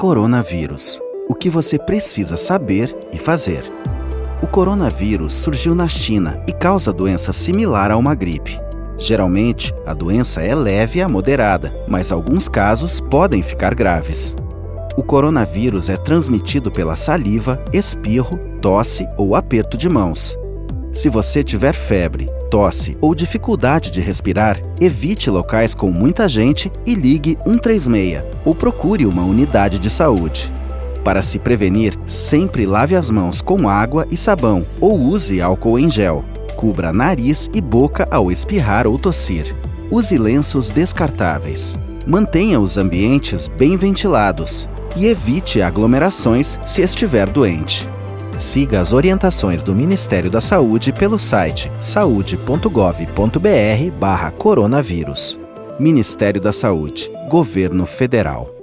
Coronavírus. O que você precisa saber e fazer. O coronavírus surgiu na China e causa doença similar a uma gripe. Geralmente, a doença é leve a moderada, mas alguns casos podem ficar graves. O coronavírus é transmitido pela saliva, espirro, tosse ou aperto de mãos. Se você tiver febre, tosse ou dificuldade de respirar, evite locais com muita gente e ligue 136 ou procure uma unidade de saúde. Para se prevenir, sempre lave as mãos com água e sabão ou use álcool em gel. Cubra nariz e boca ao espirrar ou tossir. Use lenços descartáveis. Mantenha os ambientes bem ventilados e evite aglomerações se estiver doente. Siga as orientações do Ministério da Saúde pelo site saúde.gov.br/coronavírus. Ministério da Saúde, Governo Federal.